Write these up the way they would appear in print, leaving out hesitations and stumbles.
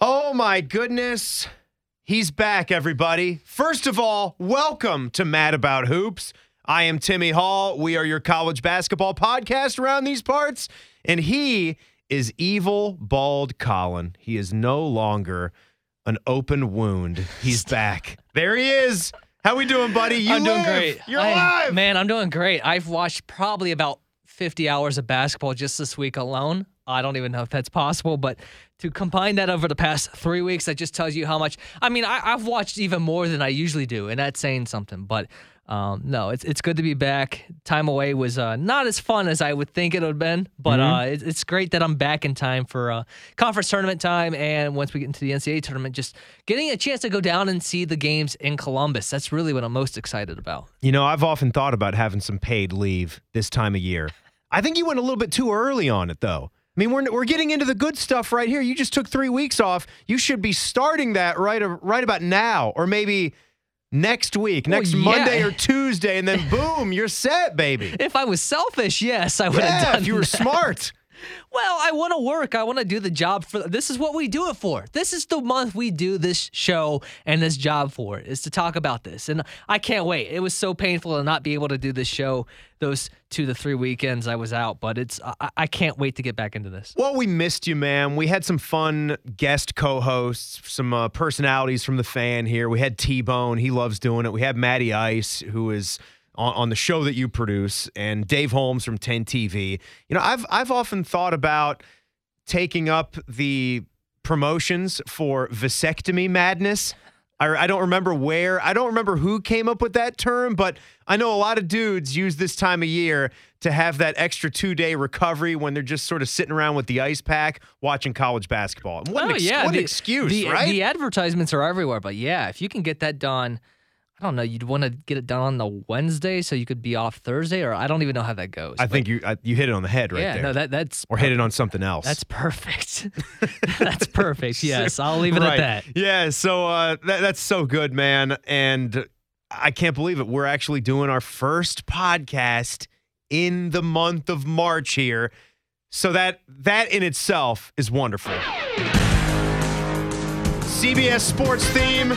Oh, my goodness. He's back, everybody. First of all, welcome to Mad About Hoops. I am Timmy Hall. We are your college basketball podcast around these parts. And he is evil, bald Colin. He is no longer an open wound. He's back. There he is. How we doing, buddy? I'm doing great. You're alive. Man, I'm doing great. I've watched probably about 50 hours of basketball just this week alone. I don't even know if that's possible, but to combine that over the past 3 weeks, that just tells you how much. I mean, I've watched even more than I usually do, and that's saying something. But no, it's good to be back. Time away was not as fun as I would think it would have been, but it's great that I'm back in time for conference tournament time. And once we get into the NCAA tournament, just getting a chance to go down and see the games in Columbus. That's really what I'm most excited about. You know, I've often thought about having some paid leave this time of year. I think you went a little bit too early on it, though. I mean, we're getting into the good stuff right here. You just took 3 weeks off. You should be starting that right about now, or maybe next week, Monday or Tuesday, and then boom, you're set, baby. If I was selfish, yes, I would have done that. If you were smart. Well, I want to work. I want to do the job. This is what we do it for. This is the month we do this show and this job for, is to talk about this. And I can't wait. It was so painful to not be able to do this show those 2 to 3 weekends I was out. But I can't wait to get back into this. Well, we missed you, man. We had some fun guest co-hosts, some personalities from the fan here. We had T-Bone. He loves doing it. We had Matty Ice, who is on the show that you produce, and Dave Holmes from 10 TV. You know, I've often thought about taking up the promotions for vasectomy madness. I don't remember where, I don't remember who came up with that term, but I know a lot of dudes use this time of year to have that extra 2-day recovery when they're just sort of sitting around with the ice pack watching college basketball. And what an excuse, right? The advertisements are everywhere, but yeah, if you can get that done, I don't know. You'd want to get it done on the Wednesday so you could be off Thursday, or I don't even know how that goes. I think you hit it on the head right there. Yeah, no, that's or hit it on something else. That's perfect. That's perfect. Yes, I'll leave it at that. Yeah, so that's so good, man. And I can't believe it. We're actually doing our first podcast in the month of March here. So that in itself is wonderful. CBS Sports theme.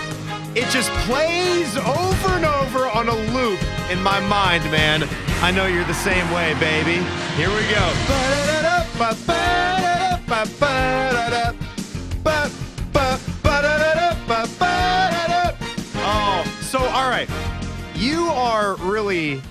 It just plays over and over on a loop in my mind, man. I know you're the same way, baby. Here we go. Oh, so all right. You are really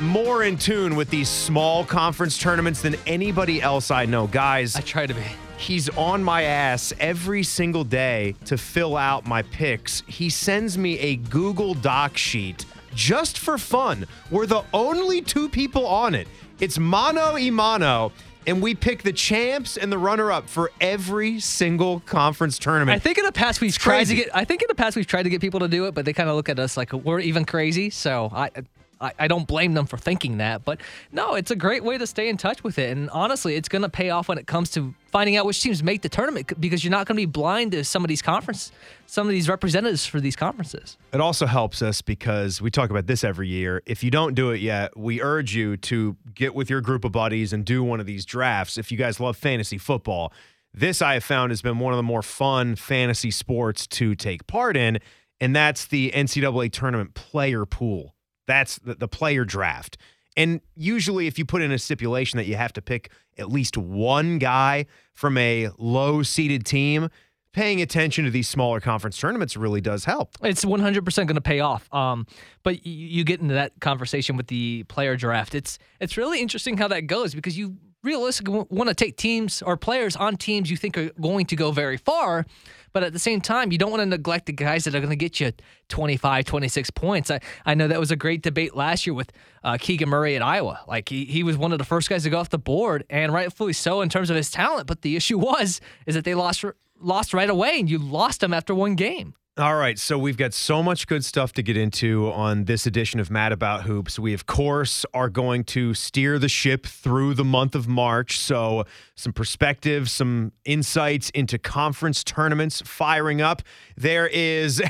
more in tune with these small conference tournaments than anybody else I know. Guys, I try to be. He's on my ass every single day to fill out my picks. He sends me a Google Doc sheet just for fun. We're the only two people on it. It's mano a mano, and we pick the champs and the runner-up for every single conference tournament. I think in the past we've tried to get people to do it, but they kind of look at us like we're even crazy. So I don't blame them for thinking that, but no, it's a great way to stay in touch with it. And honestly, it's going to pay off when it comes to finding out which teams make the tournament, because you're not going to be blind to some of these representatives for these conferences. It also helps us because we talk about this every year. If you don't do it yet, we urge you to get with your group of buddies and do one of these drafts. If you guys love fantasy football, this I have found has been one of the more fun fantasy sports to take part in. And that's the NCAA tournament player pool. That's the player draft. And usually if you put in a stipulation that you have to pick at least one guy from a low-seeded team, paying attention to these smaller conference tournaments really does help. It's 100% going to pay off. But you get into that conversation with the player draft. It's really interesting how that goes, because you realistically want to take teams or players on teams you think are going to go very far. But at the same time, you don't want to neglect the guys that are going to get you 25, 26 points. I know that was a great debate last year with Keegan Murray at Iowa. Like he was one of the first guys to go off the board, and rightfully so in terms of his talent. But the issue is that they lost right away, and you lost them after one game. All right, so we've got so much good stuff to get into on this edition of Mad About Hoops. We, of course, are going to steer the ship through the month of March. So some perspectives, some insights into conference tournaments firing up. There is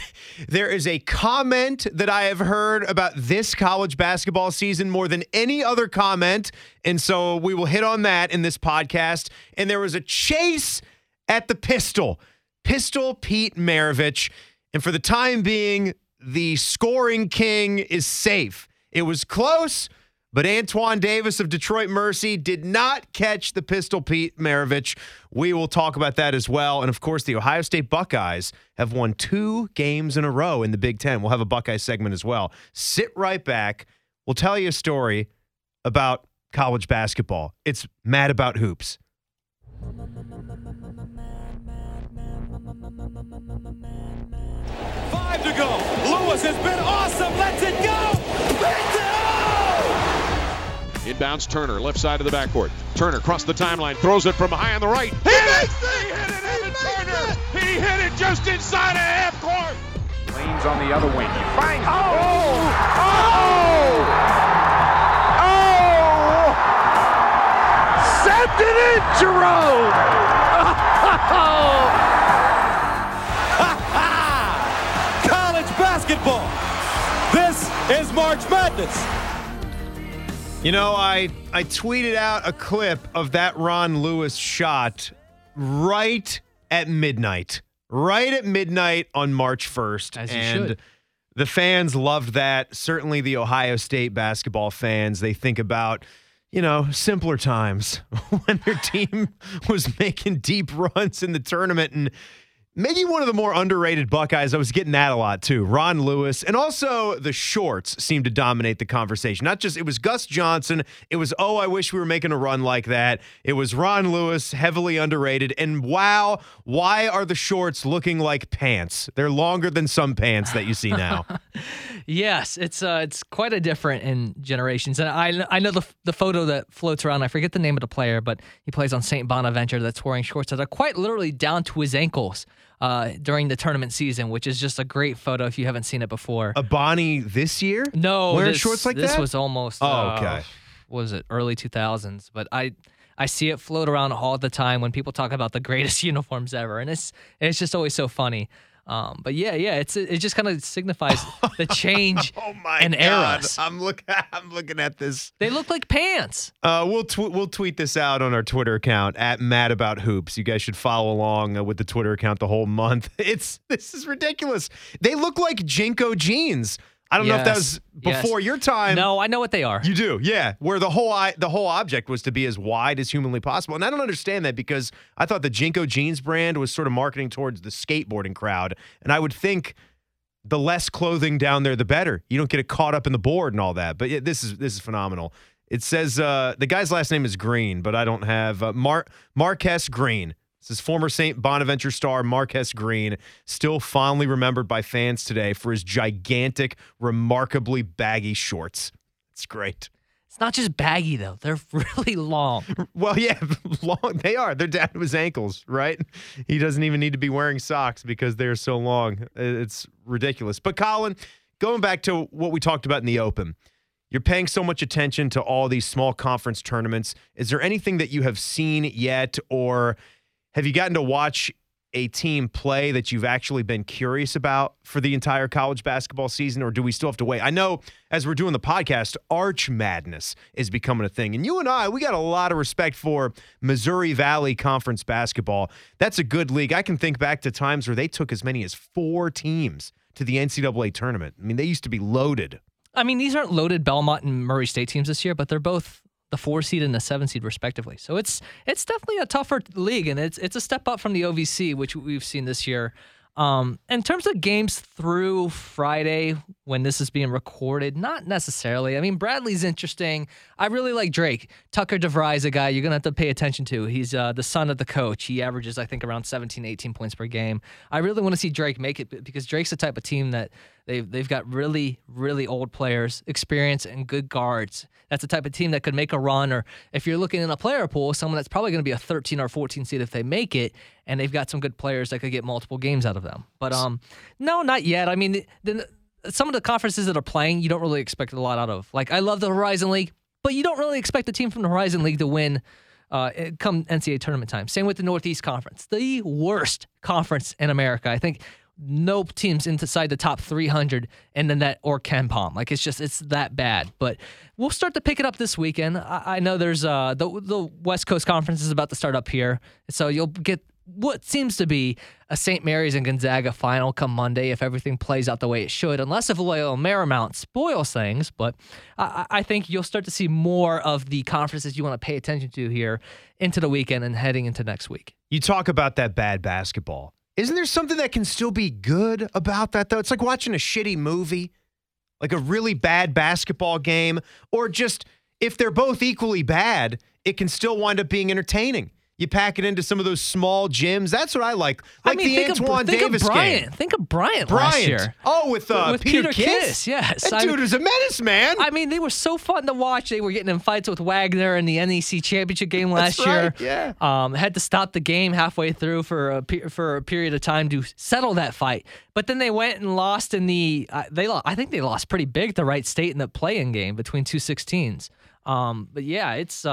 a comment that I have heard about this college basketball season more than any other comment, and so we will hit on that in this podcast. And there was a chase at the Pistol. Pistol Pete Maravich. And for the time being, the scoring king is safe. It was close, but Antoine Davis of Detroit Mercy did not catch the Pistol Pete Maravich. We will talk about that as well. And, of course, the Ohio State Buckeyes have won 2 games in a row in the Big Ten. We'll have a Buckeye segment as well. Sit right back. We'll tell you a story about college basketball. It's Mad About Hoops. Five to go. Lewis has been awesome. Let's it go. Let's it go. Inbounds Turner, left side of the backcourt. Turner across the timeline, throws it from high on the right. He hit it, Evan Turner. He hit it just inside of half court. Lanes on the other wing. You find. Oh! Sent it in, Jerome. Oh! Basketball. This is March Madness. You know, I tweeted out a clip of that Ron Lewis shot right at midnight on March 1st. As you should. The fans loved that. Certainly the Ohio State basketball fans, they think about, you know, simpler times when their team was making deep runs in the tournament and maybe one of the more underrated Buckeyes. I was getting that a lot too. Ron Lewis. And also the shorts seemed to dominate the conversation. Not just, it was Gus Johnson. It was, oh, I wish we were making a run like that. It was Ron Lewis, heavily underrated. And wow, why are the shorts looking like pants? They're longer than some pants that you see now. Yes, it's quite a different in generations. And I know the photo that floats around. I forget the name of the player, but he plays on St. Bonaventure that's wearing shorts that are quite literally down to his ankles during the tournament season, which is just a great photo if you haven't seen it before. A Bonnie this year? No. Wearing shorts like that? This was almost, was it early 2000s? But I see it float around all the time when people talk about the greatest uniforms ever. And it's just always so funny. But yeah, it just kind of signifies the change in eras. I'm looking at this. They look like pants. We'll tweet this out on our Twitter account at Mad About Hoops. You guys should follow along with the Twitter account the whole month. This is ridiculous. They look like Jinko jeans. I don't know if that was before your time. No, I know what they are. You do, yeah. Where the whole object was to be as wide as humanly possible. And I don't understand that because I thought the Jinko Jeans brand was sort of marketing towards the skateboarding crowd. And I would think the less clothing down there, the better. You don't get it caught up in the board and all that. But this is phenomenal. It says the guy's last name is Green, but I don't have Marques Green. This is former St. Bonaventure star Marques Green, still fondly remembered by fans today for his gigantic, remarkably baggy shorts. It's great. It's not just baggy, though. They're really long. Well, yeah, long. They are. They're down to his ankles, right? He doesn't even need to be wearing socks because they're so long. It's ridiculous. But, Colin, going back to what we talked about in the Open, you're paying so much attention to all these small conference tournaments. Is there anything that you have seen yet, or have you gotten to watch a team play that you've actually been curious about for the entire college basketball season, or do we still have to wait? I know as we're doing the podcast, Arch Madness is becoming a thing. And you and I, we got a lot of respect for Missouri Valley Conference basketball. That's a good league. I can think back to times where they took as many as 4 teams to the NCAA tournament. I mean, they used to be loaded. I mean, these aren't loaded Belmont and Murray State teams this year, but they're both the 4 seed and the 7 seed, respectively. So it's definitely a tougher league, and it's a step up from the OVC, which we've seen this year. In terms of games through Friday, when this is being recorded, not necessarily. I mean, Bradley's interesting. I really like Drake. Tucker DeVry's a guy you're going to have to pay attention to. He's the son of the coach. He averages, I think, around 17, 18 points per game. I really want to see Drake make it because Drake's the type of team that they've got really, really old players, experience, and good guards. That's the type of team that could make a run, or if you're looking in a player pool, someone that's probably going to be a 13 or 14 seed if they make it, and they've got some good players that could get multiple games out of them. But no, not yet. I mean, some of the conferences that are playing, you don't really expect a lot out of. Like, I love the Horizon League, but you don't really expect a team from the Horizon League to win come NCAA tournament time. Same with the Northeast Conference, the worst conference in America. I think no teams inside the top 300 in the net or Ken Palm. Like, it's that bad. But we'll start to pick it up this weekend. I know there's the West Coast Conference is about to start up here, so you'll get what seems to be a St. Mary's and Gonzaga final come Monday if everything plays out the way it should, unless if Loyola Marymount spoils things. But I think you'll start to see more of the conferences you want to pay attention to here into the weekend and heading into next week. You talk about that bad basketball. Isn't there something that can still be good about that, though? It's like watching a shitty movie, like a really bad basketball game, or just if they're both equally bad, it can still wind up being entertaining. You pack it into some of those small gyms. That's what I like. Like the Antoine Davis game. Think of Bryant last year. Oh, with Peter Kiss. Yes. That dude was a menace, man. I mean, they were so fun to watch. They were getting in fights with Wagner in the NEC championship game last year. Yeah. Had to stop the game halfway through for a period of time to settle that fight. But then they went and lost in the. I think they lost pretty big to Wright State in the play-in game between 2 16s. But yeah, It's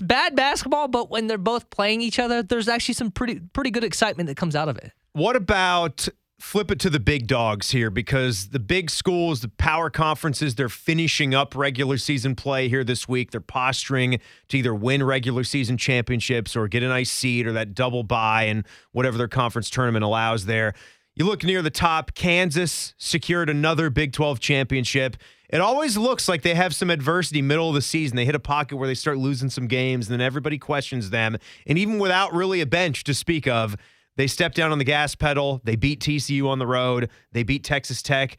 bad basketball, but when they're both playing each other, there's actually some pretty good excitement that comes out of it. What about flip it to the big dogs here? Because the big schools, the power conferences, they're finishing up regular season play here this week. They're posturing to either win regular season championships or get a nice seed or that double bye and whatever their conference tournament allows there. You look near the top, Kansas secured another Big 12 championship. It always looks like they have some adversity middle of the season. They hit a pocket where they start losing some games, and then everybody questions them. And even without really a bench to speak of, they step down on the gas pedal. They beat TCU on the road. They beat Texas Tech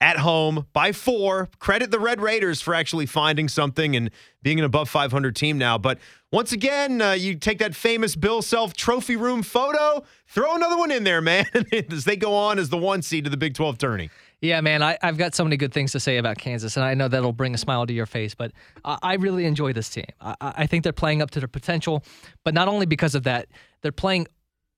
at home by 4. Credit the Red Raiders for actually finding something and being an above 500 team now. But once again, you take that famous Bill Self trophy room photo, throw another one in there, man, as they go on as the 1 seed to the Big 12 tourney. Yeah, man, I've got so many good things to say about Kansas, and I know that'll bring a smile to your face, but I really enjoy this team. I think they're playing up to their potential, but not only because of that, they're playing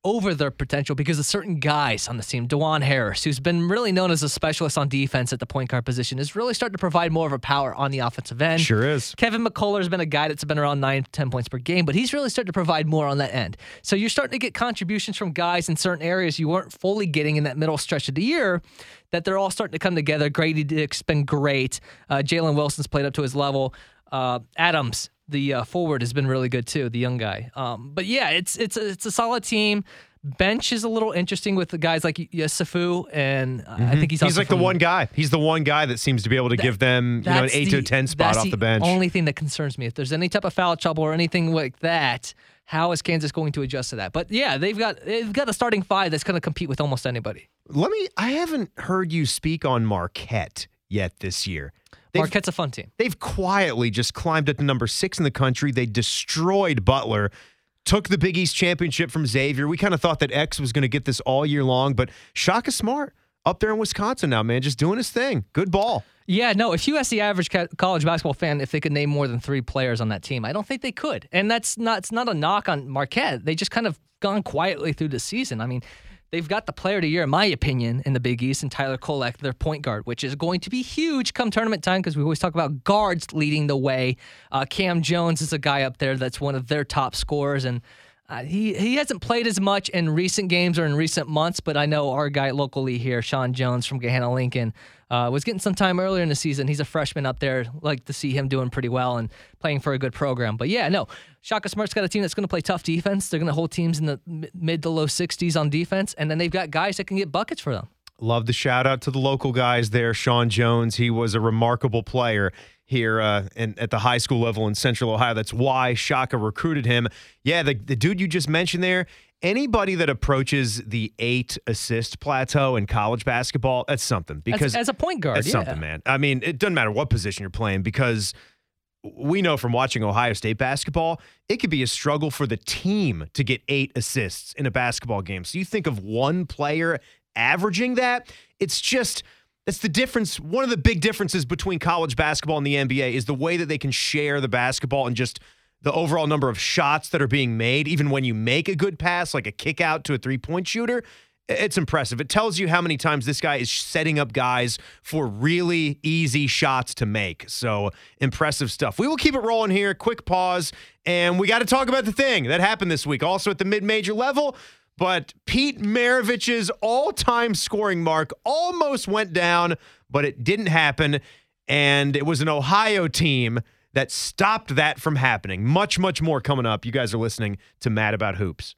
over their potential because of certain guys on the team. Dewan Harris, who's been really known as a specialist on defense at the point guard position, is really starting to provide more of a power on the offensive end. Sure is. Kevin McCullough's been a guy that's been around 9-10 points per game, but he's really starting to provide more on that end. So you're starting to get contributions from guys in certain areas you weren't fully getting in that middle stretch of the year, that they're all starting to come together. Grady Dick's been great. Jalen Wilson's played up to his level. Adams, the forward, has been really good too, the young guy. But yeah, it's a solid team. Bench is a little interesting with the guys like Safu, and I think he's like the one guy. He's the one guy that seems to be able to give them an 8 to 10 spot off the bench. That's the only thing that concerns me. If there's any type of foul trouble or anything like that, how is Kansas going to adjust to that? But yeah, they've got a starting 5 that's going to compete with almost anybody. I haven't heard you speak on Marquette yet this year. Marquette's a fun team. They've quietly just climbed up to number 6 in the country. They destroyed Butler. Took the Big East championship from Xavier. We kind of thought that X was going to get this all year long, but Shaka Smart up there in Wisconsin now, man, just doing his thing. Good ball. Yeah, no, if you ask the average college basketball fan if they could name more than 3 players on that team, I don't think they could. And it's not a knock on Marquette. They just kind of gone quietly through the season. I mean, they've got the player of the year, in my opinion, in the Big East, and Tyler Kolek, their point guard, which is going to be huge come tournament time because we always talk about guards leading the way. Cam Jones is a guy up there that's one of their top scorers, and he hasn't played as much in recent games or in recent months, but I know our guy locally here, Sean Jones from Gahanna-Lincoln, was getting some time earlier in the season. He's a freshman up there. Like to see him doing pretty well and playing for a good program. But yeah, no, Shaka Smart's got a team that's going to play tough defense. They're going to hold teams in the mid to low 60s on defense, and then they've got guys that can get buckets for them. Love the shout-out to the local guys there, Sean Jones. He was a remarkable player here at the high school level in Central Ohio. That's why Shaka recruited him. Yeah, the dude you just mentioned there, anybody that approaches the 8 assist plateau in college basketball, that's something. Because as a point guard, that's something, man. I mean, it doesn't matter what position you're playing, because we know from watching Ohio State basketball, it could be a struggle for the team to get 8 assists in a basketball game. So you think of one player averaging that, that's the difference. One of the big differences between college basketball and the NBA is the way that they can share the basketball and just the overall number of shots that are being made, even when you make a good pass, like a kick out to a three-point shooter. It's impressive. It tells you how many times this guy is setting up guys for really easy shots to make. So impressive stuff. We will keep it rolling here. Quick pause. And we got to talk about the thing that happened this week. Also at the mid-major level, but Pete Maravich's all-time scoring mark almost went down, but it didn't happen. And it was an Ohio team that stopped that from happening. Much, much more coming up. You guys are listening to Mad About Hoops.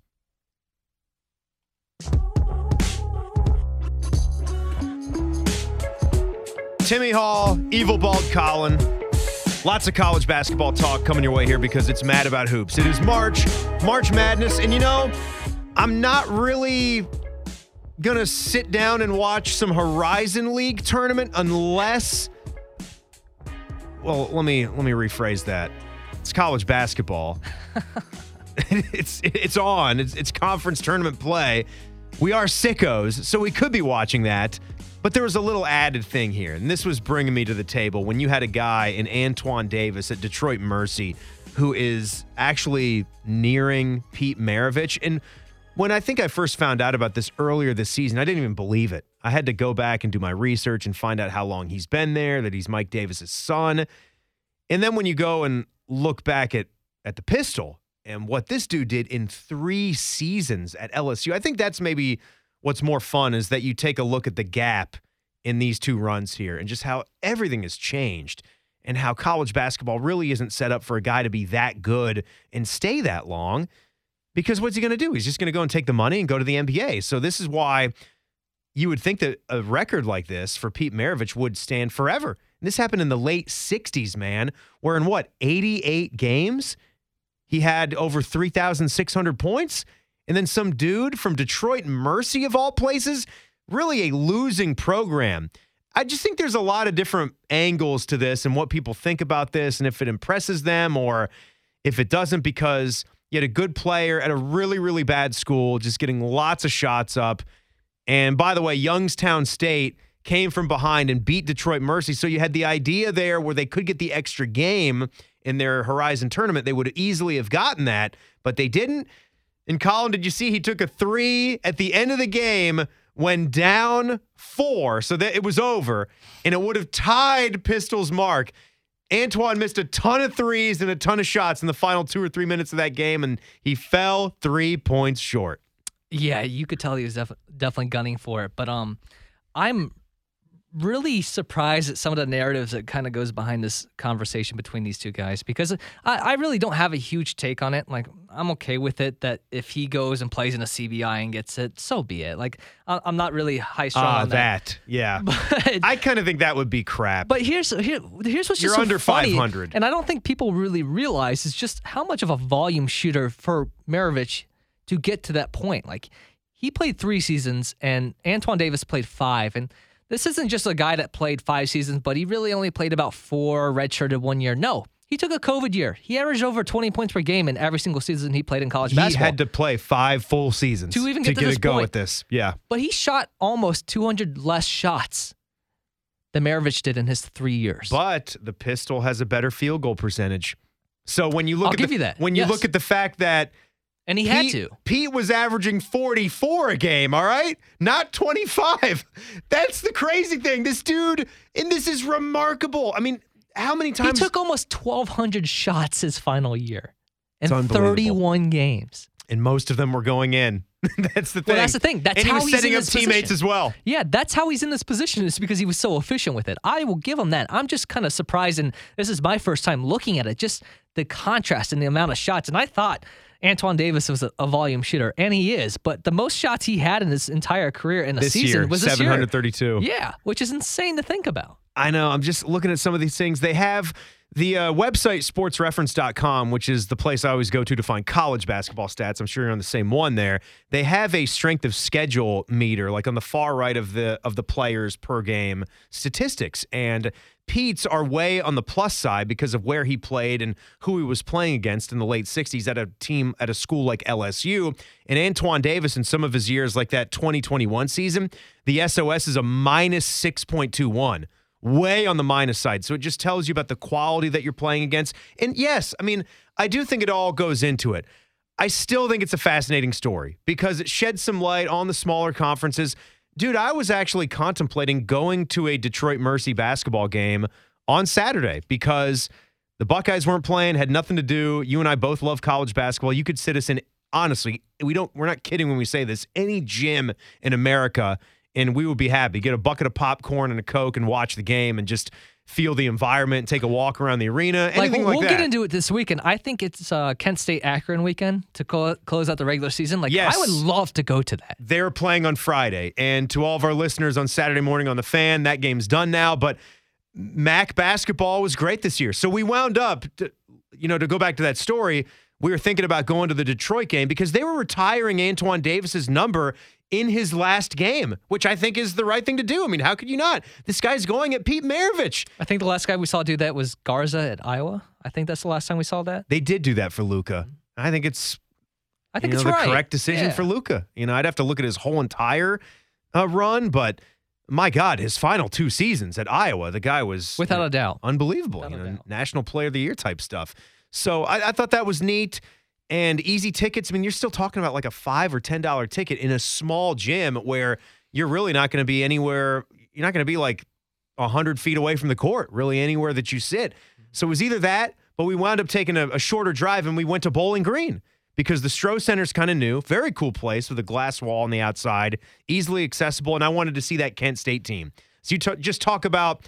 Timmy Hall, Evil Bald Colin. Lots of college basketball talk coming your way here because it's Mad About Hoops. It is March Madness, and you know, I'm not really going to sit down and watch some Horizon League tournament unless, well, let me rephrase that. It's college basketball. It's on. It's conference tournament play. We are sickos, so we could be watching that. But there was a little added thing here, and this was bringing me to the table when you had a guy in Antoine Davis at Detroit Mercy who is actually nearing Pete Maravich. And when I think I first found out about this earlier this season, I didn't even believe it. I had to go back and do my research and find out how long he's been there, that he's Mike Davis's son. And then when you go and look back at the Pistol and what this dude did in 3 seasons at LSU, I think that's maybe what's more fun is that you take a look at the gap in these 2 runs here and just how everything has changed and how college basketball really isn't set up for a guy to be that good and stay that long because what's he going to do? He's just going to go and take the money and go to the NBA. So this is why you would think that a record like this for Pete Maravich would stand forever. And this happened in the late 60s, man, where in 88 games, he had over 3,600 points. And then some dude from Detroit Mercy, of all places, really a losing program. I just think there's a lot of different angles to this and what people think about this and if it impresses them or if it doesn't because you had a good player at a really, really bad school just getting lots of shots up. And by the way, Youngstown State came from behind and beat Detroit Mercy. So you had the idea there where they could get the extra game in their Horizon tournament. They would easily have gotten that, but they didn't. And Colin, did you see he took a 3 at the end of the game when down 4, so that it was over, and it would have tied Pistol's mark. Antoine missed a ton of 3s and a ton of shots in the final 2 or 3 minutes of that game, and he fell 3 points short. Yeah, you could tell he was definitely gunning for it. But I'm really surprised at some of the narratives that kind of goes behind this conversation between these two guys because I really don't have a huge take on it. Like, I'm okay with it that if he goes and plays in a CBI and gets it, so be it. Like, I'm not really high-strung on that. Yeah. But, I kind of think that would be crap. But here's what's just so funny. You're under 500. And I don't think people really realize is just how much of a volume shooter for Maravich to get to that point. Like, he played 3 seasons, and Antoine Davis played 5, and this isn't just a guy that played 5 seasons, but he really only played about 4, redshirted 1 year. No, he took a COVID year. He averaged over 20 points per game in every single season he played in college basketball. He had to play 5 full seasons to even get to this point. With this. Yeah. But he shot almost 200 less shots than Maravich did in his 3 years. But the Pistol has a better field goal percentage. So when you look look at the fact that and he had to. Pete was averaging 44 a game, all right? Not 25. That's the crazy thing. This dude, and this is remarkable. I mean, how many times? He took almost 1,200 shots his final year in 31 games. And most of them were going in. That's the thing. Well, that's the thing. That's how he's setting up teammates as well. Yeah, that's how he's in this position is because he was so efficient with it. I will give him that. I'm just kind of surprised, and this is my first time looking at it, just the contrast and the amount of shots. And I thought Antoine Davis was a volume shooter, and he is. But the most shots he had in his entire career in a season was this year, 732. Yeah, which is insane to think about. I know. I'm just looking at some of these things. They have the website sportsreference.com, which is the place I always go to find college basketball stats. I'm sure you're on the same one there. They have a strength of schedule meter, like on the far right of the players per game statistics. And Pete's are way on the plus side because of where he played and who he was playing against in the late 60s at a team at a school like LSU. And Antoine Davis in some of his years, like that 2021 season, the SOS is a minus 6.21, way on the minus side. So it just tells you about the quality that you're playing against. And yes, I mean, I do think it all goes into it. I still think it's a fascinating story because it sheds some light on the smaller conferences. Dude, I was actually contemplating going to a Detroit Mercy basketball game on Saturday because the Buckeyes weren't playing, had nothing to do. You and I both love college basketball. You could sit us in, honestly, we're not kidding when we say this, any gym in America, and we would be happy. Get a bucket of popcorn and a Coke and watch the game and just feel the environment, take a walk around the arena, anything like that. We'll get into it this weekend. I think it's Kent State-Akron weekend to close out the regular season. Yes. I would love to go to that. They're playing on Friday. And to all of our listeners on Saturday morning on The Fan, that game's done now. But MAC basketball was great this year. So we wound up, to go back to that story, we were thinking about going to the Detroit game because they were retiring Antoine Davis's number in his last game, which I think is the right thing to do. I mean, how could you not? This guy's going at Pete Maravich. I think the last guy we saw do that was Garza at Iowa. I think that's the last time we saw that. They did do that for Luka. I think it's the correct decision for Luka. I'd have to look at his whole entire run, but my God, his final two seasons at Iowa, the guy was without a doubt unbelievable. Without a doubt. National Player of the Year type stuff. So I thought that was neat. And easy tickets, you're still talking about like a $5 or $10 ticket in a small gym where you're really not going to be anywhere. You're not going to be like 100 feet away from the court, really anywhere that you sit. So it was either that, but we wound up taking a shorter drive and we went to Bowling Green because the Stroh Center's kind of new. Very cool place with a glass wall on the outside, easily accessible. And I wanted to see that Kent State team. So you just talk about,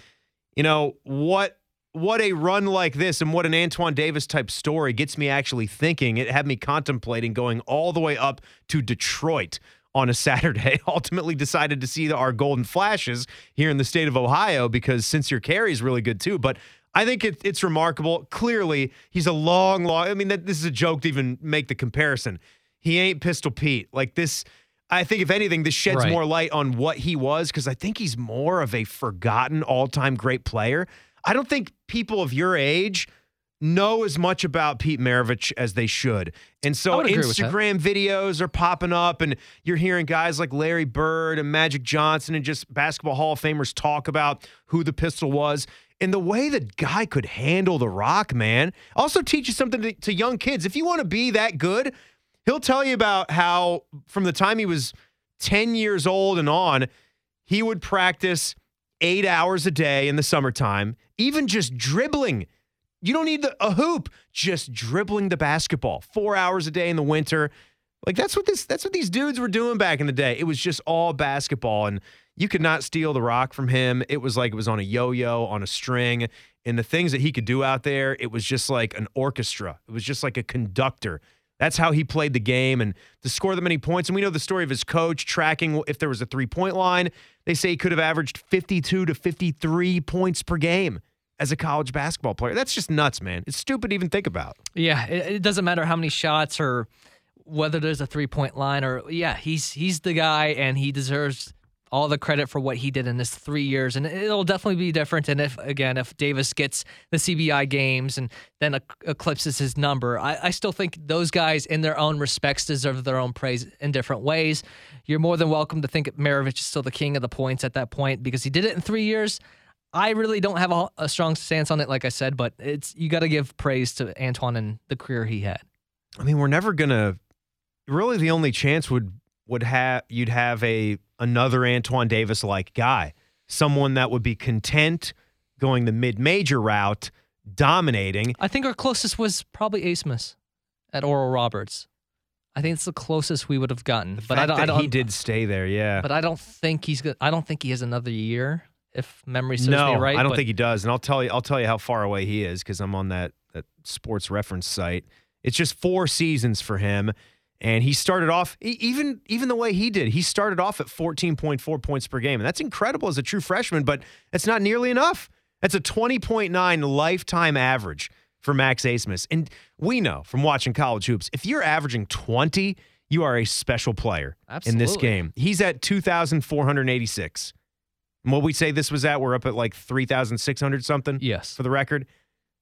what a run like this and what an Antoine Davis type story gets me actually thinking. It had me contemplating going all the way up to Detroit on a Saturday. Ultimately decided to see our Golden Flashes here in the state of Ohio because Sincere Carey is really good too. But I think it's remarkable. Clearly, he's a long. This is a joke to even make the comparison. He ain't Pistol Pete. Like this, I think if anything, this sheds more light on what he was because I think he's more of a forgotten all-time great player. I don't think people of your age know as much about Pete Maravich as they should. And so Instagram videos are popping up and you're hearing guys like Larry Bird and Magic Johnson and just basketball Hall of Famers talk about who the Pistol was. And the way the guy could handle the rock, man, also teaches something to young kids. If you want to be that good, he'll tell you about how from the time he was 10 years old and on, he would practice 8 hours a day in the summertime. Even just dribbling. You don't need a hoop. Just dribbling the basketball. 4 hours a day in the winter. That's what these dudes were doing back in the day. It was just all basketball. And you could not steal the rock from him. It was like it was on a yo-yo, on a string. And the things that he could do out there, it was just like an orchestra. It was just like a conductor. That's how he played the game. And to score that many points. And we know the story of his coach tracking if there was a three-point line. They say he could have averaged 52 to 53 points per game as a college basketball player. That's just nuts, man. It's stupid to even think about. Yeah, it doesn't matter how many shots or whether there's a three-point line. He's the guy, and he deserves all the credit for what he did in this 3 years. And it'll definitely be different. And if Davis gets the CBI games and then eclipses his number, I still think those guys in their own respects deserve their own praise in different ways. You're more than welcome to think Maravich is still the king of the points at that point because he did it in 3 years. I really don't have a strong stance on it, like I said, but you got to give praise to Antoine and the career he had. We're never going to – really the only chance you'd have another Antoine Davis-like guy, someone that would be content going the mid-major route, dominating. I think our closest was probably Acemus at Oral Roberts. I think it's the closest we would have gotten. He did stay there, yeah. But I don't think I don't think he has another year, if memory serves me right. No, I don't think he does. And I'll tell you how far away he is because I'm on that sports reference site. It's just 4 seasons for him. And he started off, even the way he did, he started off at 14.4 points per game. And that's incredible as a true freshman, but that's not nearly enough. That's a 20.9 lifetime average for Max Acemus. And we know from watching college hoops, if you're averaging 20, you are a special player. Absolutely. In this game. He's at 2,486. And what we say this was at, we're up at like 3,600 something. Yes. For the record.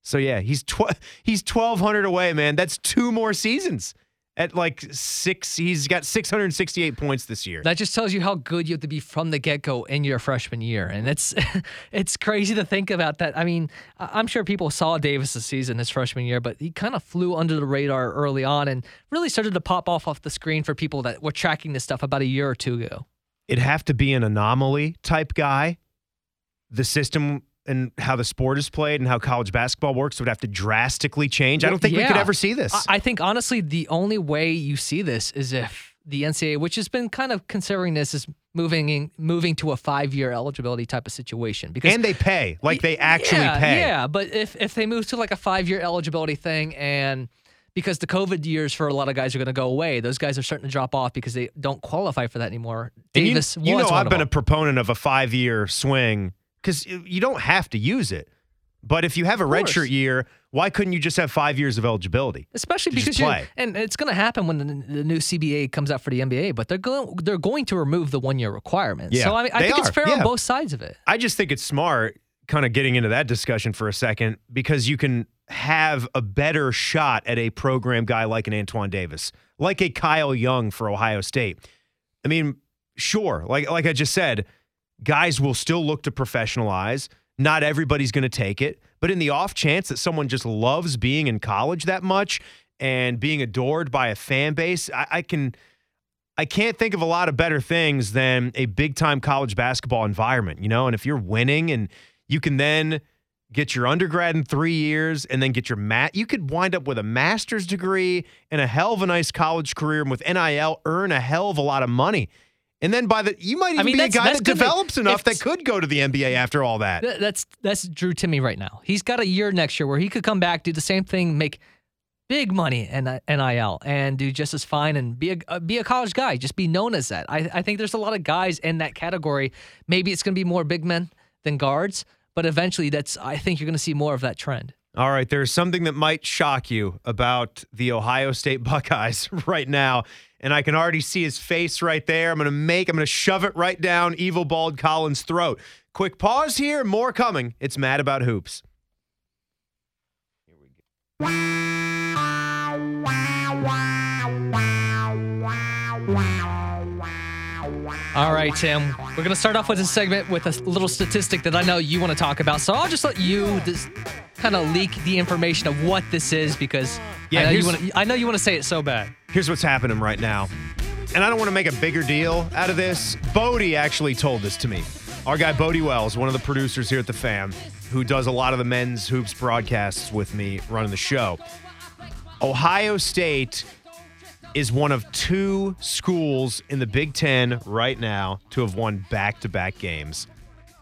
So yeah, he's 1,200 away, man. That's 2 more seasons. At like 6, he's got 668 points this year. That just tells you how good you have to be from the get-go in your freshman year. And it's crazy to think about that. I'm sure people saw Davis' season his freshman year, but he kind of flew under the radar early on and really started to pop off the screen for people that were tracking this stuff about a year or two ago. It'd have to be an anomaly type guy. The system and how the sport is played and how college basketball works would have to drastically change. I don't think we could ever see this. I think, honestly, the only way you see this is if the NCAA, which has been kind of considering this as moving to a 5-year eligibility type of situation. Because and they pay. Like, they actually pay. Yeah, but if they move to, like, a 5-year eligibility thing, and because the COVID years for a lot of guys are going to go away, those guys are starting to drop off because they don't qualify for that anymore. Davis, you know, I've been a proponent of a 5-year swing because you don't have to use it. But if you have a redshirt year, why couldn't you just have 5 years of eligibility? Especially because and it's going to happen when the new CBA comes out for the NBA. But they're going to remove the 1-year requirement. Yeah, so I think it's fair on both sides of it. I just think it's smart, kind of getting into that discussion for a second, because you can have a better shot at a program guy like an Antoine Davis, like a Kyle Young for Ohio State. I mean, sure, like I just said, guys will still look to professionalize. Not everybody's going to take it, but in the off chance that someone just loves being in college that much and being adored by a fan base, I can't think of a lot of better things than a big-time college basketball environment, you know? And if you're winning and you can then get your undergrad in 3 years and then get your you could wind up with a master's degree and a hell of a nice college career, and with NIL earn a hell of a lot of money. And then you might even be a guy that develops enough that could go to the NBA after all that. That's Drew Timme right now. He's got a year next year where he could come back, do the same thing, make big money in NIL, and do just as fine and be a college guy. Just be known as that. I think there's a lot of guys in that category. Maybe it's going to be more big men than guards, but eventually I think you're going to see more of that trend. All right, there's something that might shock you about the Ohio State Buckeyes right now, and I can already see his face right there. I'm going to shove it right down evil bald Colin's throat. Quick pause here, more coming. It's Mad About Hoops. Here we go. All right, Tim, we're going to start off with this segment with a little statistic that I know you want to talk about, so I'll just let you kind of leak the information of what this is, because I know you want to say it so bad. Here's what's happening right now, and I don't want to make a bigger deal out of this. Bodie actually told this to me. Our guy Bodie Wells, one of the producers here at the FAM, who does a lot of the men's hoops broadcasts with me running the show. Ohio State is one of two schools in the Big Ten right now to have won back-to-back games.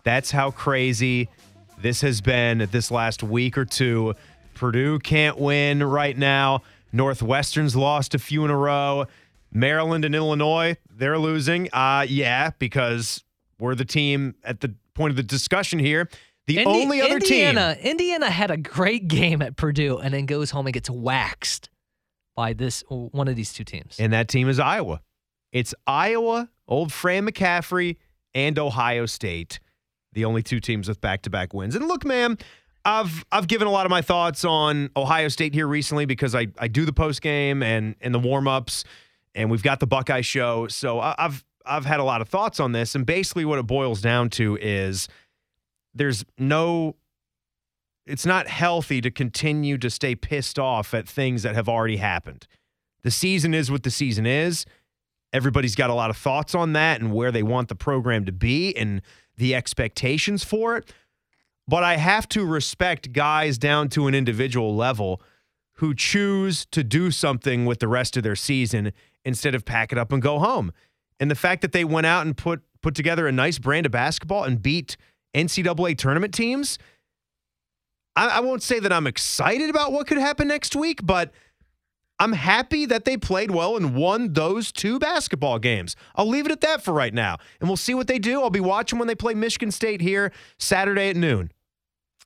That's how crazy this has been this last week or two. Purdue can't win right now. Northwestern's lost a few in a row. Maryland and Illinois, they're losing. Because we're the team at the point of the discussion here. The only other team. Indiana had a great game at Purdue and then goes home and gets waxed by one of these two teams. And that team is Iowa. It's Iowa, old Fran McCaffrey, and Ohio State. The only two teams with back-to-back wins. And look, man, I've given a lot of my thoughts on Ohio State here recently because I do the postgame and the warm-ups, and we've got the Buckeye show. So I've had a lot of thoughts on this, and basically what it boils down to is it's not healthy to continue to stay pissed off at things that have already happened. The season is what the season is. Everybody's got a lot of thoughts on that and where they want the program to be and the expectations for it. But I have to respect guys down to an individual level who choose to do something with the rest of their season instead of pack it up and go home. And the fact that they went out and put together a nice brand of basketball and beat NCAA tournament teams, I won't say that I'm excited about what could happen next week, but I'm happy that they played well and won those two basketball games. I'll leave it at that for right now, and we'll see what they do. I'll be watching when they play Michigan State here Saturday at noon.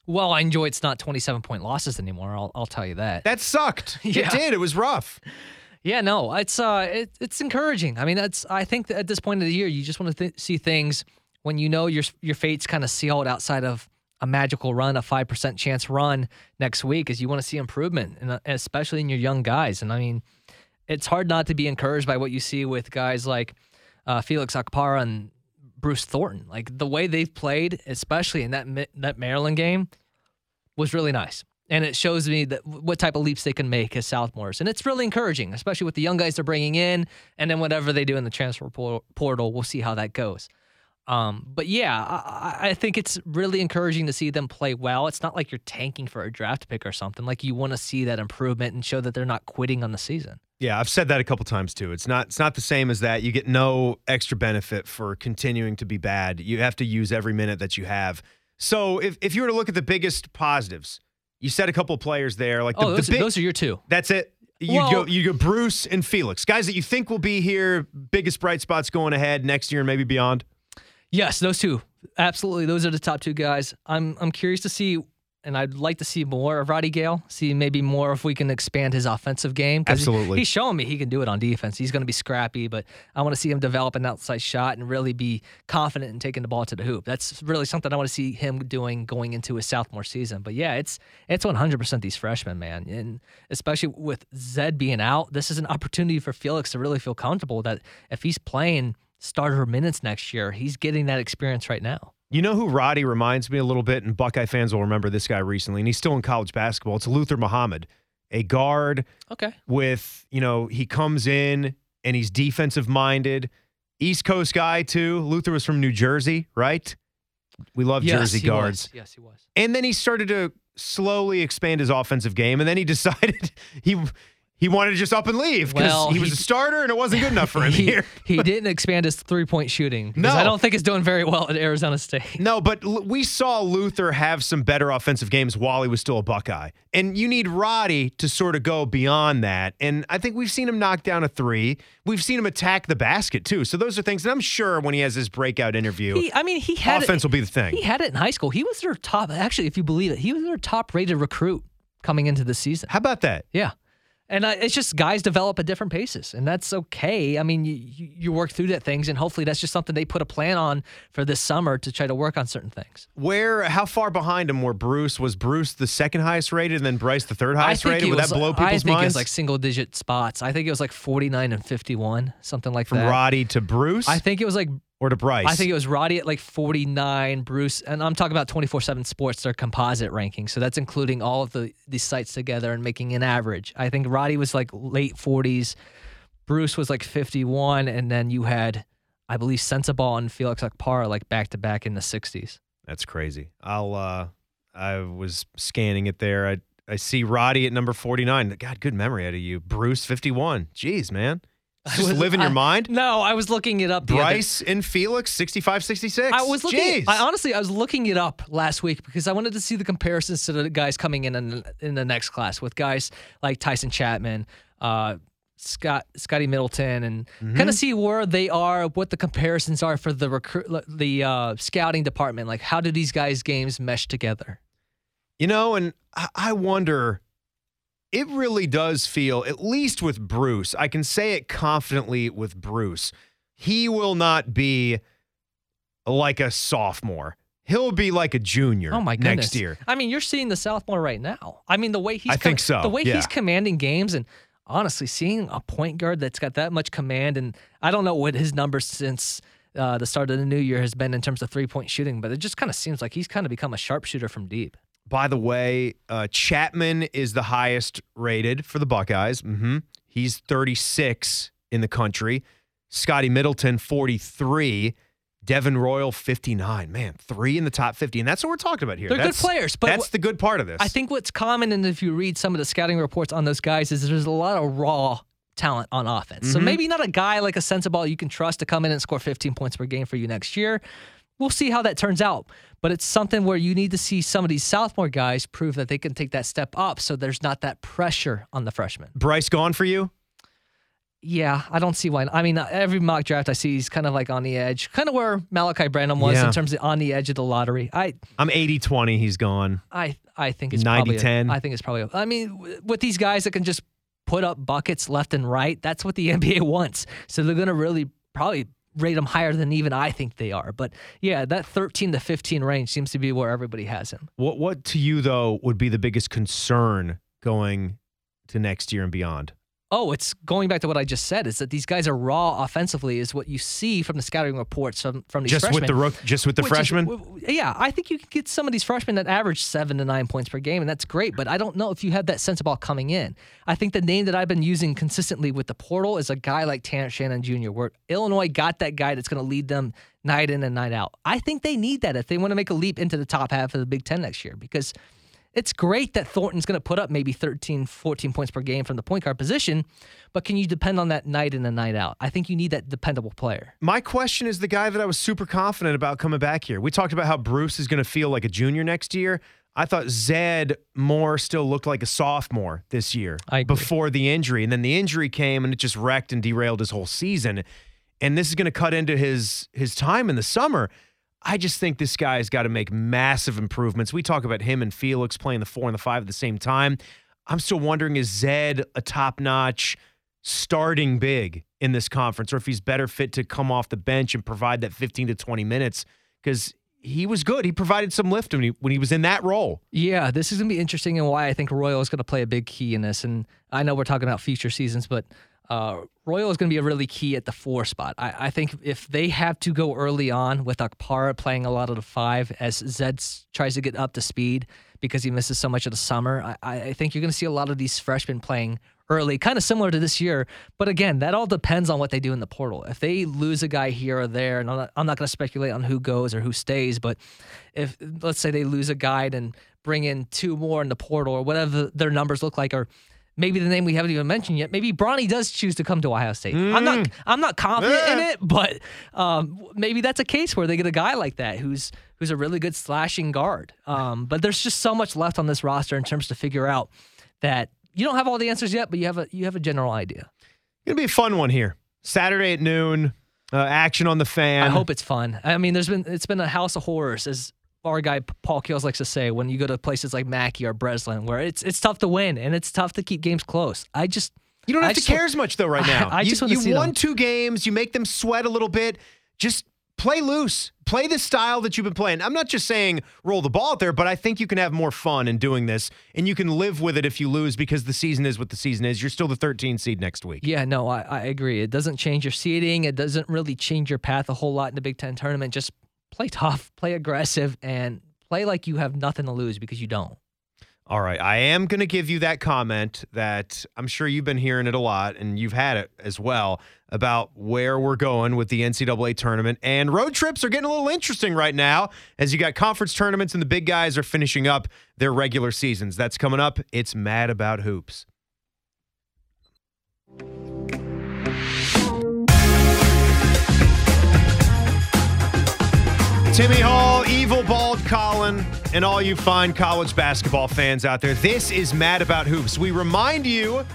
Well, I enjoy it's not 27-point losses anymore, I'll tell you that. That sucked. Yeah. It did. It was rough. Yeah, no, it's encouraging. I mean, I think that at this point of the year, you just want to see things when you know your fate's kind of sealed outside of a magical run, a 5% chance run next week, is you want to see improvement, and especially in your young guys. And I mean, it's hard not to be encouraged by what you see with guys like Felix Akpara and Bruce Thornton. Like, the way they've played, especially in that Maryland game, was really nice. And it shows me that what type of leaps they can make as sophomores. And it's really encouraging, especially with the young guys they're bringing in. And then whatever they do in the transfer portal, we'll see how that goes. But yeah, I think it's really encouraging to see them play well. It's not like you're tanking for a draft pick or something. Like, you want to see that improvement and show that they're not quitting on the season. Yeah, I've said that a couple times too. It's not the same as that. You get no extra benefit for continuing to be bad. You have to use every minute that you have. So if you were to look at the biggest positives, you said a couple of players there. Like those are your two. That's it. You go Bruce and Felix, guys that you think will be here, biggest bright spots going ahead next year and maybe beyond. Yes, those two. Absolutely. Those are the top two guys. I'm curious to see, and I'd like to see more of Roddy Gale, see maybe more if we can expand his offensive game. Absolutely. He's showing me he can do it on defense. He's going to be scrappy, but I want to see him develop an outside shot and really be confident in taking the ball to the hoop. That's really something I want to see him doing going into his sophomore season. But yeah, it's 100% these freshmen, man. And especially with Zed being out, this is an opportunity for Felix to really feel comfortable that if he's playing starter minutes next year, he's getting that experience right now. You know who Roddy reminds me a little bit, and Buckeye fans will remember this guy recently, and he's still in college basketball. It's Luther Muhammad, a guard. Okay. With, he comes in and he's defensive minded. East Coast guy too. Luther was from New Jersey, right? We love Jersey guards. Yes, he was. And then he started to slowly expand his offensive game, and then he decided he wanted to just up and leave because he was a starter and it wasn't good enough for him here. He didn't expand his three-point shooting. No. I don't think it's doing very well at Arizona State. No, but we saw Luther have some better offensive games while he was still a Buckeye. And you need Roddy to sort of go beyond that. And I think we've seen him knock down a three. We've seen him attack the basket, too. So those are things that I'm sure when he has his breakout interview, offense will be the thing. He had it in high school. He was their top. Actually, if you believe it, he was their top-rated recruit coming into the season. How about that? Yeah. And it's just guys develop at different paces, and that's okay. I mean, you work through that things, and hopefully that's just something they put a plan on for this summer to try to work on certain things. How far behind him were Bruce? Was Bruce the second highest rated and then Bryce the third highest rated? Would that blow people's minds? I think it was like single-digit spots. I think it was like 49 and 51, something like that. From Roddy to Bruce? I think it was like... Or to Bryce? I think it was Roddy at like 49, Bruce, and I'm talking about 24/7 Sports, their composite ranking. So that's including all of the sites together and making an average. I think Roddy was like late 40s, Bruce was like 51, and then you had, I believe, Sensabaugh and Felix Akpara like back to back in the 60s. That's crazy. I was scanning it there. I see Roddy at number 49. God, good memory out of you. Bruce 51. Jeez, man. Just live in your mind? No, I was looking it up. Bryce and Felix, 65, 66. I was looking it up last week because I wanted to see the comparisons to the guys coming in the next class with guys like Tyson Chapman, Scotty Middleton, and kind of see where they are, what the comparisons are for the scouting department. Like, how do these guys' games mesh together? And I wonder... It really does feel, at least with Bruce, I can say it confidently with Bruce, he will not be like a sophomore. He'll be like a junior next year. I mean, you're seeing the sophomore right now. I mean, the way he's he's commanding games, and honestly, seeing a point guard that's got that much command, and I don't know what his numbers since the start of the new year has been in terms of three-point shooting, but it just kind of seems like he's kind of become a sharpshooter from deep. By the way, Chapman is the highest rated for the Buckeyes. He's 36 in the country. Scotty Middleton, 43. Devin Royal, 59. Man, three in the top 50. And that's what we're talking about here. They're good players. But that's the good part of this. I think what's common, and if you read some of the scouting reports on those guys, is there's a lot of raw talent on offense. So maybe not a guy like a Sensabaugh you can trust to come in and score 15 points per game for you next year. We'll see how that turns out, but it's something where you need to see some of these sophomore guys prove that they can take that step up so there's not that pressure on the freshmen. Bryce gone for you? Yeah, I don't see why. I mean, every mock draft I see, he's kind of like on the edge, kind of where Malachi Branham was in terms of on the edge of the lottery. I'm 80-20, he's gone. I think it's 90-10. I think it's probably, I mean, with these guys that can just put up buckets left and right, that's what the NBA wants. So they're going to really probably rate them higher than even I think they are. But yeah, that 13 to 15 range seems to be where everybody has him. What to you, though, would be the biggest concern going to next year and beyond? oh, it's going back to what I just said, is that these guys are raw offensively, is what you see from the scouting reports from these freshmen. Just with the freshmen? Yeah, I think you can get some of these freshmen that average 7 to 9 points per game, and that's great, but I don't know if you have that sense about coming in. I think the name that I've been using consistently with the portal is a guy like Terrence Shannon Jr., where Illinois got that guy that's going to lead them night in and night out. I think they need that if they want to make a leap into the top half of the Big Ten next year, because it's great that Thornton's going to put up maybe 13, 14 points per game from the point guard position, but can you depend on that night in and night out? I think you need that dependable player. My question is the guy that I was super confident about coming back here. We talked about how Bruce is going to feel like a junior next year. I thought Zed Moore still looked like a sophomore this year before the injury, and then the injury came, and it just wrecked and derailed his whole season, and this is going to cut into his time in the summer. I just think this guy's got to make massive improvements. We talk about him and Felix playing the 4 and the 5 at the same time. I'm still wondering, is Zed a top-notch starting big in this conference, or if he's better fit to come off the bench and provide that 15 to 20 minutes? Because he was good. He provided some lift when he was in that role. Yeah, this is going to be interesting, and why I think Royal is going to play a big key in this. And I know we're talking about future seasons, but Royal is going to be a really key at the 4 spot. I think if they have to go early on with Akpara playing a lot of the 5 as Zed tries to get up to speed because he misses so much of the summer, I think you're going to see a lot of these freshmen playing early, kind of similar to this year. But again, that all depends on what they do in the portal. If they lose a guy here or there, and I'm not going to speculate on who goes or who stays, but if, let's say, they lose a guy and bring in 2 more in the portal or whatever their numbers look like, or maybe the name we haven't even mentioned yet, maybe Bronny does choose to come to Ohio State. I'm not confident in it, but maybe that's a case where they get a guy like that who's a really good slashing guard. But there's just so much left on this roster in terms to figure out that you don't have all the answers yet, but you have a general idea. It's going to be a fun one here. Saturday at noon, action on the Fan. I hope it's fun. I mean, it's been a house of horrors, as our guy Paul Keels likes to say, when you go to places like Mackey or Breslin, where it's tough to win and it's tough to keep games close. You don't have to care as much though right now. You won 2 games, you make them sweat a little bit. Just play loose. Play the style that you've been playing. I'm not just saying roll the ball out there, but I think you can have more fun in doing this, and you can live with it if you lose, because the season is what the season is. You're still the 13 seed next week. Yeah, no, I agree. It doesn't change your seeding. It doesn't really change your path a whole lot in the Big Ten tournament. Just play tough, play aggressive, and play like you have nothing to lose, because you don't. All right. I am going to give you that comment that I'm sure you've been hearing it a lot, and you've had it as well, about where we're going with the NCAA tournament. And road trips are getting a little interesting right now, as you got conference tournaments and the big guys are finishing up their regular seasons. That's coming up. It's Mad About Hoops. Timmy Hall, evil bald Colin, and all you fine college basketball fans out there, this is Mad About Hoops. We remind you,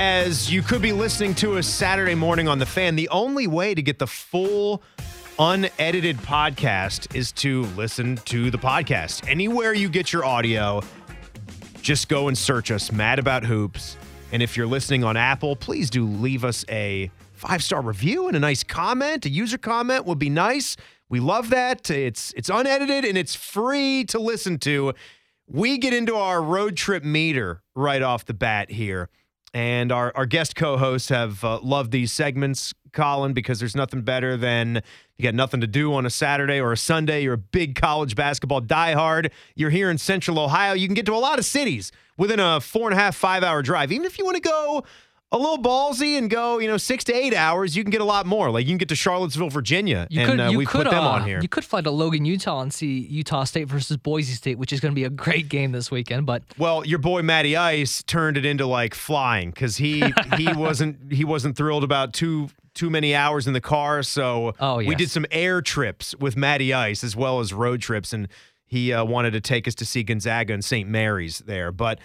as you could be listening to us Saturday morning on The Fan, the only way to get the full unedited podcast is to listen to the podcast. Anywhere you get your audio, just go and search us, Mad About Hoops. And if you're listening on Apple, please do leave us a 5-star review and a nice comment. A user comment would be nice. We love that. It's unedited, and it's free to listen to. We get into our road trip meter right off the bat here. And our guest co-hosts have loved these segments, Colin, because there's nothing better than you got nothing to do on a Saturday or a Sunday. You're a big college basketball diehard. You're here in Central Ohio. You can get to a lot of cities within a 4.5, 5-hour drive. Even if you want to go a little ballsy and go, 6 to 8 hours, you can get a lot more. Like, you can get to Charlottesville, Virginia, and we put them on here. You could fly to Logan, Utah, and see Utah State versus Boise State, which is going to be a great game this weekend. But well, your boy Matty Ice turned it into like flying, because he wasn't thrilled about too many hours in the car. So we did some air trips with Matty Ice as well as road trips, and he wanted to take us to see Gonzaga and St. Mary's there, but.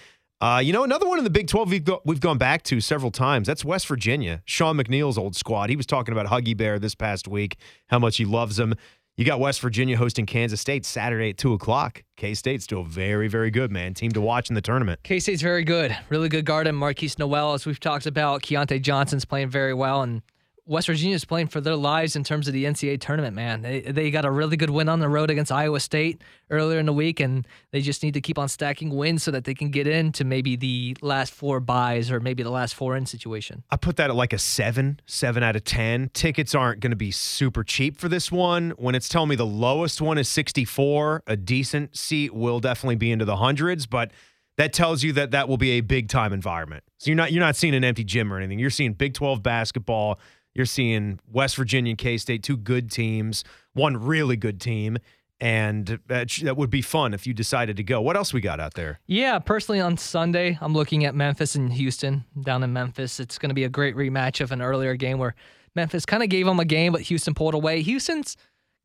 Another one in the Big 12 we've gone back to several times, that's West Virginia. Sean McNeil's old squad. He was talking about Huggy Bear this past week, how much he loves him. You got West Virginia hosting Kansas State Saturday at 2 o'clock. K-State's still very, very good, man. Team to watch in the tournament. K-State's very good. Really good guard in Marquise Noel, as we've talked about. Keontae Johnson's playing very well, and West Virginia is playing for their lives in terms of the NCAA tournament, man. They got a really good win on the road against Iowa State earlier in the week, and they just need to keep on stacking wins so that they can get into maybe the last four buys or maybe the last four in situation. I put that at like a 7 out of 10. Tickets aren't going to be super cheap for this one. When it's telling me the lowest one is 64, a decent seat will definitely be into the hundreds, but that tells you that that will be a big-time environment. So you're not seeing an empty gym or anything. You're seeing Big 12 basketball. You're seeing West Virginia and K-State, two good teams, one really good team, and that would be fun if you decided to go. What else we got out there? Yeah, personally on Sunday, I'm looking at Memphis and Houston down in Memphis. It's going to be a great rematch of an earlier game where Memphis kind of gave them a game, but Houston pulled away. Houston's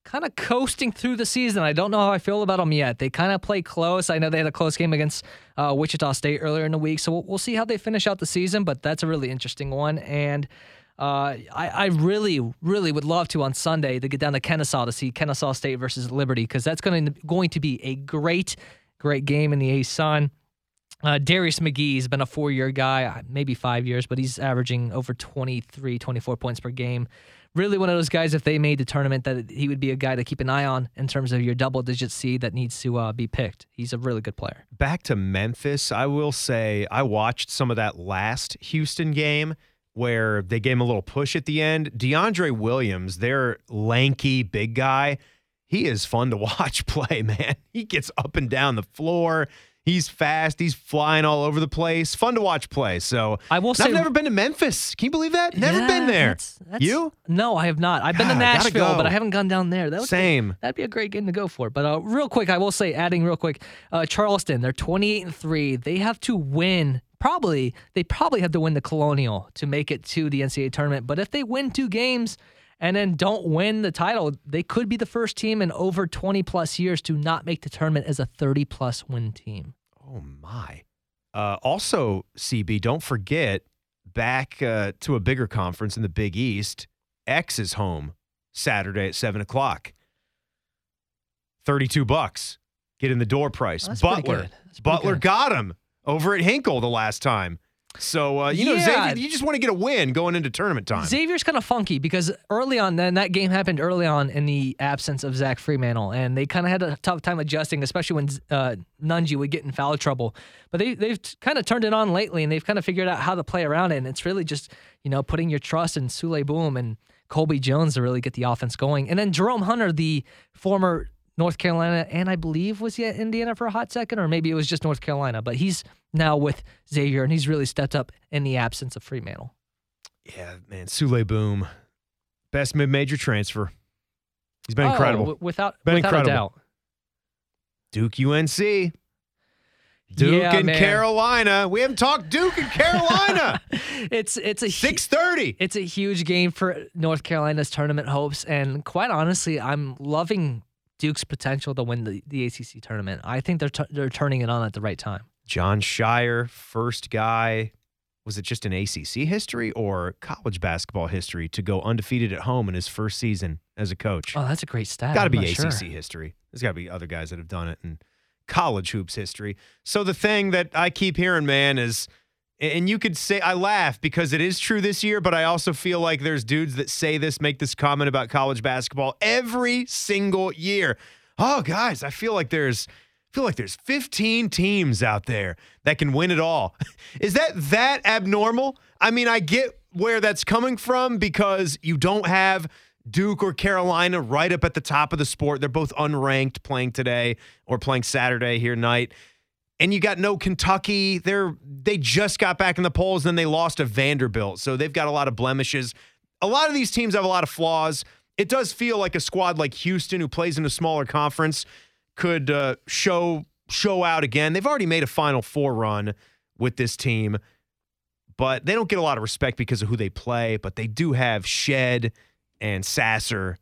kind of coasting through the season. I don't know how I feel about them yet. They kind of play close. I know they had a close game against Wichita State earlier in the week, so we'll see how they finish out the season, but that's a really interesting one, and I really, really would love to on Sunday to get down to Kennesaw to see Kennesaw State versus Liberty, because that's going to be a great, great game in the A-Sun. Darius McGee's been a 4-year guy, maybe 5 years, but he's averaging over 23, 24 points per game. Really one of those guys, if they made the tournament, that he would be a guy to keep an eye on in terms of your double-digit seed that needs to be picked. He's a really good player. Back to Memphis, I will say I watched some of that last Houston game where they gave him a little push at the end. DeAndre Williams, their lanky big guy, he is fun to watch play, man. He gets up and down the floor. He's fast. He's flying all over the place. Fun to watch play. So I will say, I've never been to Memphis. Can you believe that? Never been there. That's, you? No, I have not. I've been to Nashville, but I haven't gone down there. That'd be a great game to go for. But real quick, I will say, Charleston, they're 28-3. They have to win. They probably have to win the Colonial to make it to the NCAA tournament. But if they win 2 games and then don't win the title, they could be the first team in over 20-plus years to not make the tournament as a 30-plus win team. Oh, my. Also, CB, don't forget, back to a bigger conference in the Big East, X is home Saturday at 7 o'clock. $32. Get in the door price. Well, Butler got him over at Hinkle the last time. So, Xavier, you just want to get a win going into tournament time. Xavier's kind of funky because that game happened early on in the absence of Zach Fremantle, and they kind of had a tough time adjusting, especially when Nunji would get in foul trouble. But they've kind of turned it on lately, and they've kind of figured out how to play around it, and it's really just, putting your trust in Sule Boom and Colby Jones to really get the offense going. And then Jerome Hunter, the former North Carolina, and I believe was he at Indiana for a hot second, or maybe it was just North Carolina. But he's now with Xavier, and he's really stepped up in the absence of Fremantle. Yeah, man, Sule Boom, best mid-major transfer. He's been incredible. Without a doubt. Duke UNC. Duke and man. Carolina. We haven't talked Duke and Carolina. It's a 6:30. It's a huge game for North Carolina's tournament hopes, and quite honestly, I'm loving Duke's potential to win the ACC tournament. I think they're turning it on at the right time. John Shire, first guy, was it just in ACC history or college basketball history to go undefeated at home in his first season as a coach? Oh, that's a great stat. Got to be ACC history. There's got to be other guys that have done it in college hoops history. So the thing that I keep hearing, man, is, and you could say, I laugh because it is true this year, but I also feel like there's dudes that say this, make this comment about college basketball every single year. Oh, guys, I feel like there's 15 teams out there that can win it all. Is that abnormal? I mean, I get where that's coming from because you don't have Duke or Carolina right up at the top of the sport. They're both unranked, playing today or playing Saturday here night. And you got no Kentucky. They just got back in the polls, then they lost to Vanderbilt. So they've got a lot of blemishes. A lot of these teams have a lot of flaws. It does feel like a squad like Houston, who plays in a smaller conference, could show out again. They've already made a Final Four run with this team, but they don't get a lot of respect because of who they play. But they do have Shedd and Sasser.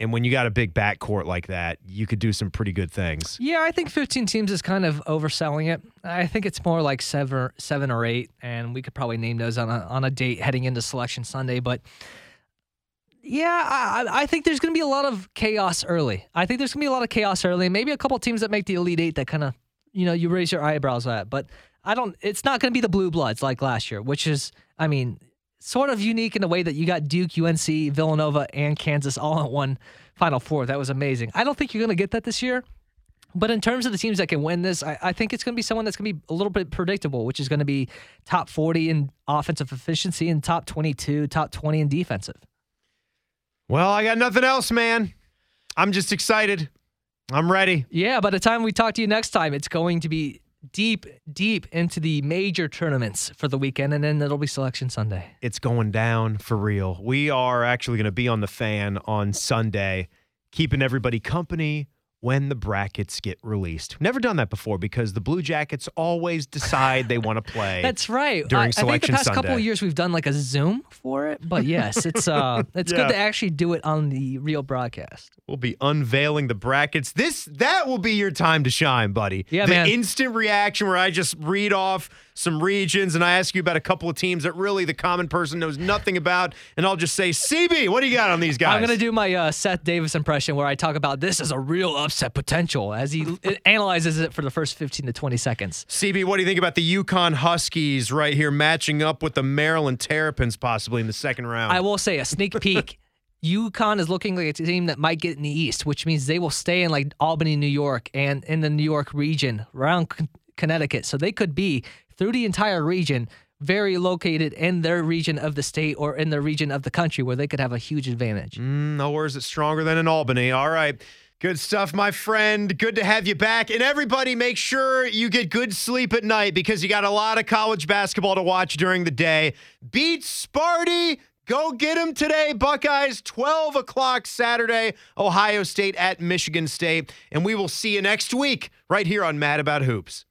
And when you got a big backcourt like that, you could do some pretty good things. Yeah, I think 15 teams is kind of overselling it. I think it's more like 7 or 8, and we could probably name those on a date heading into Selection Sunday. But, yeah, I think there's going to be a lot of chaos early. Maybe a couple teams that make the Elite Eight that kind of, you raise your eyebrows at. But it's not going to be the Blue Bloods like last year, which is, sort of unique in the way that you got Duke, UNC, Villanova, and Kansas all in one Final Four. That was amazing. I don't think you're going to get that this year. But in terms of the teams that can win this, I think it's going to be someone that's going to be a little bit predictable, which is going to be top 40 in offensive efficiency and top 22, top 20 in defensive. Well, I got nothing else, man. I'm just excited. I'm ready. Yeah, by the time we talk to you next time, it's going to be deep, deep into the major tournaments for the weekend, and then it'll be Selection Sunday. It's going down for real. We are actually going to be on the Fan on Sunday, keeping everybody company when the brackets get released. Never done that before because the Blue Jackets always decide they want to play. That's right. During Selection Sunday. I think the past couple of years we've done like a Zoom for it, but yes, it's good to actually do it on the real broadcast. We'll be unveiling the brackets. That will be your time to shine, buddy. Yeah, the instant reaction where I just read off some regions and I ask you about a couple of teams that really the common person knows nothing about, and I'll just say, CB, what do you got on these guys? I'm going to do my Seth Davis impression where I talk about this is a real upset potential as he analyzes it for the first 15 to 20 seconds. CB, what do you think about the Yukon Huskies right here matching up with the Maryland Terrapins possibly in the second round? I will say a sneak peek. UConn is looking like a team that might get in the East, which means they will stay in like Albany, New York, and in the New York region around Connecticut. So they could be through the entire region, very located in their region of the state or in their region of the country where they could have a huge advantage. Nowhere is it stronger than in Albany. All right. Good stuff, my friend. Good to have you back. And everybody, make sure you get good sleep at night because you got a lot of college basketball to watch during the day. Beat Sparty. Go get them today, Buckeyes. 12 o'clock Saturday, Ohio State at Michigan State. And we will see you next week right here on Mad About Hoops.